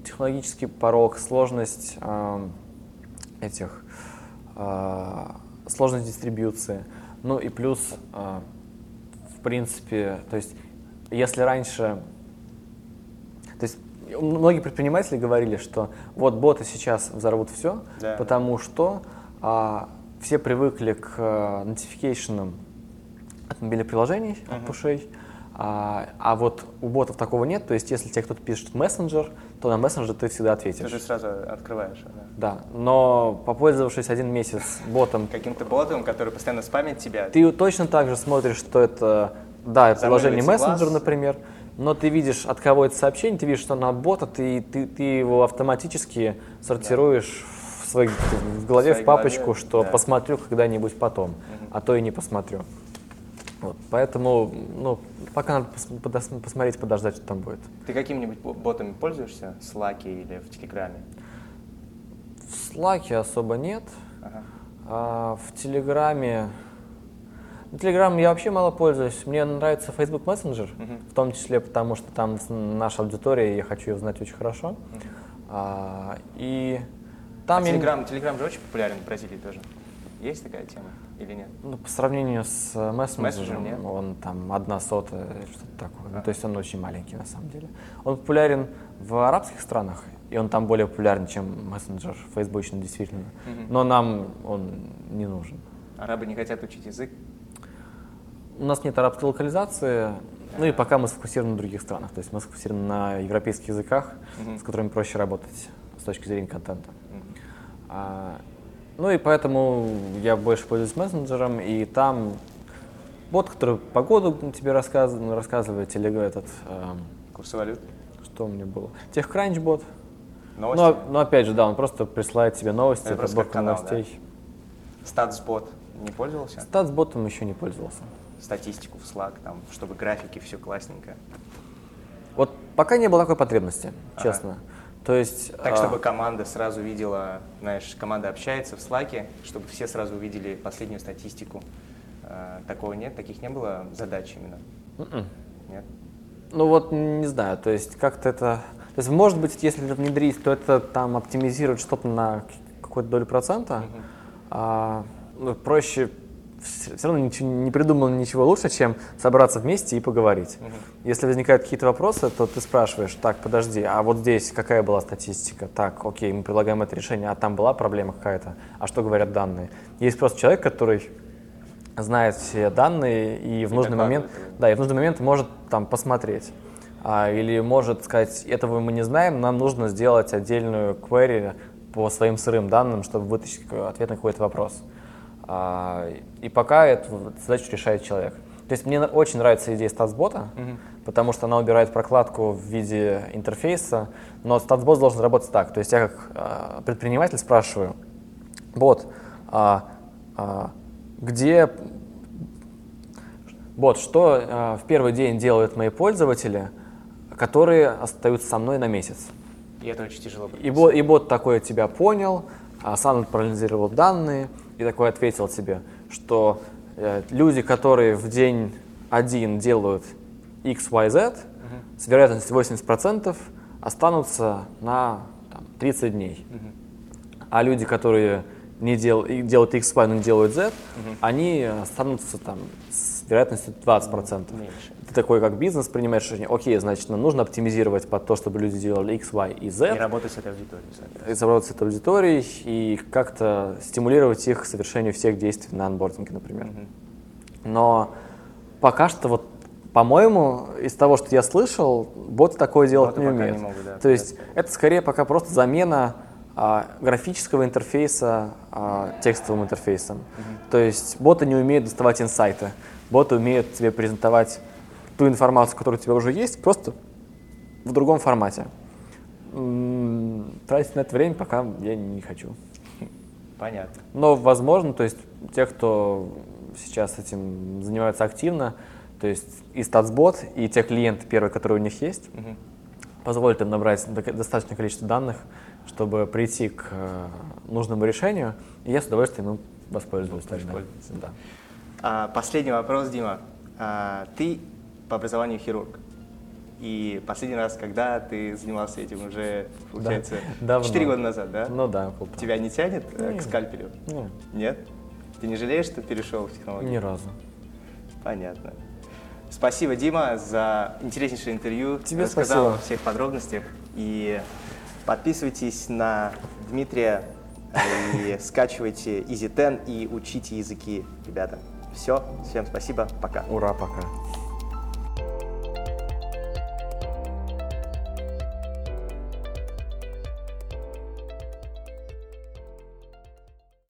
технологический порог, сложность а, этих, а, сложность дистрибьюции. Ну и плюс, а, в принципе, то есть, если раньше... То есть многие предприниматели говорили, что вот боты сейчас взорвут все, да. потому что а, все привыкли к а, notification от мобильных приложений, uh-huh. от пушей, а, а вот у ботов такого нет. То есть если тебе кто-то пишет в мессенджер, то на мессенджер ты всегда ответишь. Ты же сразу открываешь. Да, да. Но попользовавшись один месяц ботом… Каким-то ботом, который постоянно спамит тебя. Ты точно так же смотришь, что это, да, приложение мессенджер, например. Но ты видишь, от кого это сообщение, ты видишь, что оно от бота, ты, ты, ты его автоматически сортируешь да. в, свой, в голове, в, в папочку, голове, что да. посмотрю когда-нибудь потом, угу. а то и не посмотрю. Вот. Поэтому ну, пока надо пос- посмотреть, подождать, что там будет. Ты какими-нибудь ботами пользуешься? В Slack или в Телеграме? В Slack особо нет. Ага. А, в Телеграме... Телеграм я вообще мало пользуюсь. Мне нравится Facebook Messenger, uh-huh. в том числе потому, что там наша аудитория, и я хочу ее знать очень хорошо. Uh-huh. А, и там а я... Телеграм, Телеграм же очень популярен в Бразилии тоже. Есть такая тема или нет? Ну, по сравнению с Messenger, он там одна сотая или что-то такое. Uh-huh. Ну, то есть он очень маленький на самом деле. Он популярен в арабских странах, и он там более популярен, чем Messenger, фейсбучный действительно. Uh-huh. Но нам он не нужен. Арабы не хотят учить язык? У нас нет арабской локализации, ну и пока мы сфокусированы на других странах, то есть мы сфокусированы на европейских языках, mm-hmm. с которыми проще работать с точки зрения контента. Mm-hmm. А, ну и поэтому я больше пользуюсь мессенджером, и там бот, который погоду тебе рассказывает, рассказывает или этот… Э, Курсы валют. Что у меня было? Техкранч бот. Новости? Но, но опять же, да, он просто присылает тебе новости, это, это бот новостей. Да? StatsBot не пользовался? StatsBot'ом еще не пользовался. Статистику в Slack, там, чтобы графики, все классненько. Вот пока не было такой потребности, ага. честно. То есть, так, а... чтобы команда сразу видела, знаешь, команда общается в Slack, чтобы все сразу увидели последнюю статистику. А, такого нет, таких не было задач именно? Mm-mm. Нет? Ну вот, не знаю, то есть как-то это… То есть, может быть, если это внедрить, то это там оптимизирует что-то на какую-то долю процента. Mm-hmm. А, ну, проще… все равно ничего, не придумал ничего лучше, чем собраться вместе и поговорить. Угу. Если возникают какие-то вопросы, то ты спрашиваешь, так, подожди, а вот здесь какая была статистика? Так, окей, мы предлагаем это решение, а там была проблема какая-то? А что говорят данные? Есть просто человек, который знает все данные и в нужный момент, да, и в нужный момент может там посмотреть. А, или может сказать, этого мы не знаем, нам нужно сделать отдельную query по своим сырым данным, чтобы вытащить ответ на какой-то вопрос. И пока эту задачу решает человек. То есть мне очень нравится идея StatsBot, угу. потому что она убирает прокладку в виде интерфейса, но StatsBot должен работать так. То есть я как предприниматель спрашиваю, бот, а, а, где... Бот, что а, в первый день делают мои пользователи, которые остаются со мной на месяц? И это очень тяжело. И бот, и бот такой тебя понял, а сам проанализировал данные, и такой ответил тебе, что э, люди, которые в день один делают икс, уай, зет, uh-huh. с вероятностью восемьдесят процентов останутся на там, тридцать дней. Uh-huh. А люди, которые не дел, делают икс, уай, но не делают зет, uh-huh. они останутся там, с вероятностью двадцать процентов. Uh-huh. Ты такой, как бизнес, принимаешь решение, окей, значит, нам нужно оптимизировать под то, чтобы люди делали икс, уай и зет. И работать с этой аудиторией. И работать с этой аудиторией, и как-то стимулировать их к совершению всех действий на онбординге, например. Mm-hmm. Но пока что, вот, по-моему, из того, что я слышал, боты такое делать боты не умеют. Не могут, да, то есть это скорее пока просто замена а, графического интерфейса а, текстовым интерфейсом. Mm-hmm. То есть боты не умеют доставать инсайты, боты умеют тебе презентовать ту информацию, которая у тебя уже есть, просто в другом формате. М-м, тратить на это время пока я не хочу. Понятно. Но возможно, то есть те, кто сейчас этим занимается активно, то есть и StatsBot, и те клиенты первые, которые у них есть, угу. позволят им набрать достаточное количество данных, чтобы прийти к нужному решению, и я с удовольствием им воспользуюсь. Да. А, последний вопрос, Дима. А, ты по образованию хирург. И последний раз, когда ты занимался этим, уже, получается, да, четыре года назад, да? Ну да, полтора. Тебя не тянет не, к скальпелю? Не. Нет? Ты не жалеешь, что перешел в технологию? Ни разу. Понятно. Спасибо, Дима, за интереснейшее интервью. Тебе рассказал спасибо. О всех подробностях. И подписывайтесь на Дмитрия, и скачивайте EasyTen и учите языки, ребята. Все, всем спасибо, пока. Ура, пока.